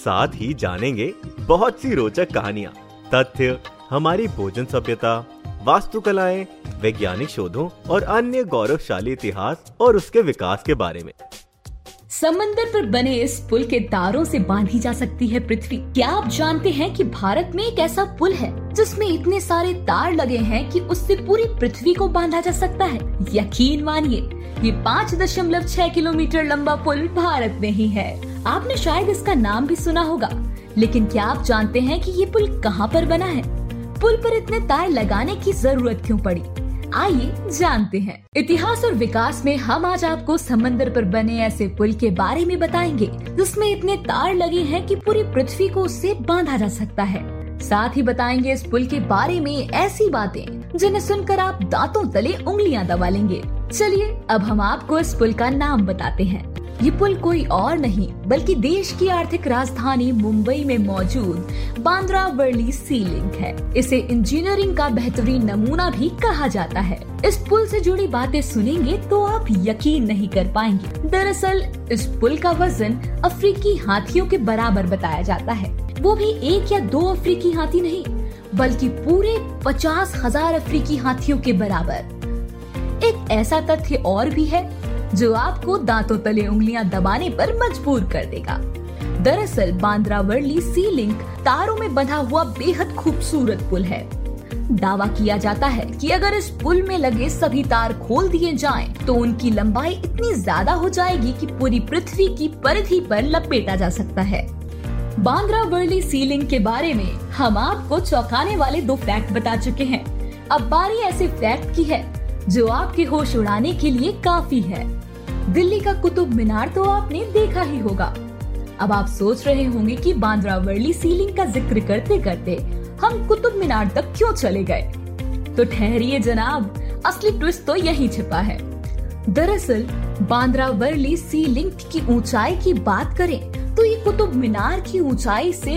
साथ ही जानेंगे बहुत सी रोचक कहानियां, तथ्य, हमारी भोजन सभ्यता, वास्तुकलाएं, वैज्ञानिक शोधों और अन्य गौरवशाली इतिहास और उसके विकास के बारे में। समंदर पर बने इस पुल के तारों से बांधी जा सकती है पृथ्वी। क्या आप जानते हैं कि भारत में एक ऐसा पुल है जिसमें इतने सारे तार लगे हैं कि उससे पूरी पृथ्वी को बांधा जा सकता है? यकीन मानिए, ये 5.6 किलोमीटर लंबा पुल भारत में ही है। आपने शायद इसका नाम भी सुना होगा, लेकिन क्या आप जानते हैं कि ये पुल कहाँ पर बना है? पुल पर इतने तार लगाने की जरूरत क्यों पड़ी? आइए जानते हैं। इतिहास और विकास में हम आज आपको समंदर पर बने ऐसे पुल के बारे में बताएंगे जिसमें इतने तार लगे हैं कि पूरी पृथ्वी को उससे बांधा जा सकता है। साथ ही बताएंगे इस पुल के बारे में ऐसी बातें जिन्हें सुनकर आप दांतों तले उंगलियां दबा लेंगे। चलिए अब हम आपको इस पुल का नाम बताते हैं। ये पुल कोई और नहीं बल्कि देश की आर्थिक राजधानी मुंबई में मौजूद बांद्रा वर्ली सी लिंक है। इसे इंजीनियरिंग का बेहतरीन नमूना भी कहा जाता है। इस पुल से जुड़ी बातें सुनेंगे तो आप यकीन नहीं कर पाएंगे। दरअसल इस पुल का वजन अफ्रीकी हाथियों के बराबर बताया जाता है। वो भी एक या दो अफ्रीकी हाथी नहीं बल्कि पूरे 50,000 अफ्रीकी हाथियों के बराबर। एक ऐसा तथ्य और भी है जो आपको दांतों तले उंगलियां दबाने पर मजबूर कर देगा। दरअसल बांद्रा वर्ली सी लिंक तारों में बंधा हुआ बेहद खूबसूरत पुल है। दावा किया जाता है कि अगर इस पुल में लगे सभी तार खोल दिए जाएं, तो उनकी लंबाई इतनी ज्यादा हो जाएगी कि पूरी पृथ्वी की परिधि पर लपेटा जा सकता है। बांद्रा वर्ली सी लिंक के बारे में हम आपको चौंकाने वाले 2 फैक्ट बता चुके हैं। अब बारी ऐसे फैक्ट की है जो आपके होश उड़ाने के लिए काफी है। दिल्ली का कुतुब मीनार तो आपने देखा ही होगा। अब आप सोच रहे होंगे कि बांद्रा वर्ली सी लिंक का जिक्र करते करते हम कुतुब मीनार तक क्यों चले गए? तो ठहरिए जनाब, असली ट्विस्ट तो यही छिपा है। दरअसल बांद्रा वर्ली सी लिंक की ऊंचाई की बात करें तो ये कुतुब मीनार की ऊंचाई से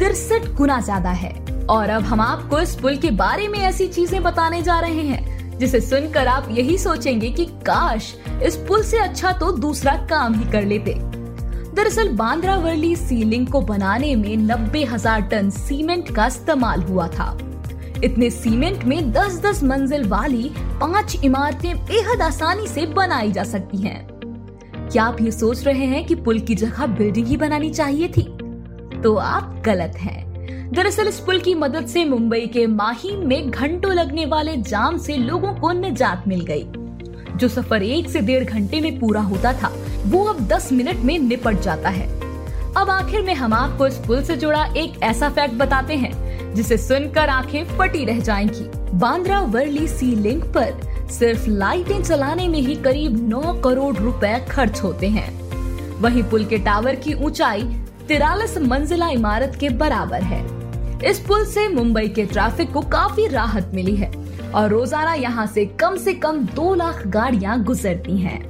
63 गुना ज्यादा है। और अब हम आपको इस पुल के बारे में ऐसी चीजें बताने जा रहे हैं जिसे सुनकर आप यही सोचेंगे कि काश इस पुल से अच्छा तो दूसरा काम ही कर लेते। दरअसल बांद्रा वर्ली सी लिंक को बनाने में 90,000 टन सीमेंट का इस्तेमाल हुआ था। इतने सीमेंट में 10-10 मंजिल वाली 5 इमारतें बेहद आसानी से बनाई जा सकती हैं। क्या आप ये सोच रहे हैं कि पुल की जगह बिल्डिंग ही बनानी चाहिए थी? तो आप गलत हैं। दरअसल इस पुल की मदद से मुंबई के माहिम में घंटों लगने वाले जाम से लोगों को निजात मिल गई। जो सफर 1 से 1.5 घंटे में पूरा होता था वो अब 10 मिनट में निपट जाता है। अब आखिर में हम आपको इस पुल से जुड़ा एक ऐसा फैक्ट बताते हैं जिसे सुनकर आंखें फटी रह जाएंगी। बांद्रा वर्ली सी लिंक पर सिर्फ लाइटें चलाने में ही करीब 9 करोड़ रुपए खर्च होते हैं। वही पुल के टावर की ऊंचाई 43 मंजिला इमारत के बराबर है। इस पुल से मुंबई के ट्रैफिक को काफी राहत मिली है और रोजाना यहाँ से कम 2 लाख गाड़ियाँ गुजरती हैं।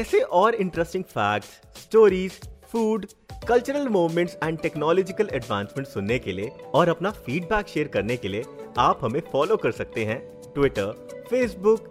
ऐसे और interesting facts, stories, food, cultural movements and technological advancement सुनने के लिए और अपना फीडबैक शेयर करने के लिए आप हमें फॉलो कर सकते हैं ट्विटर, फेसबुक,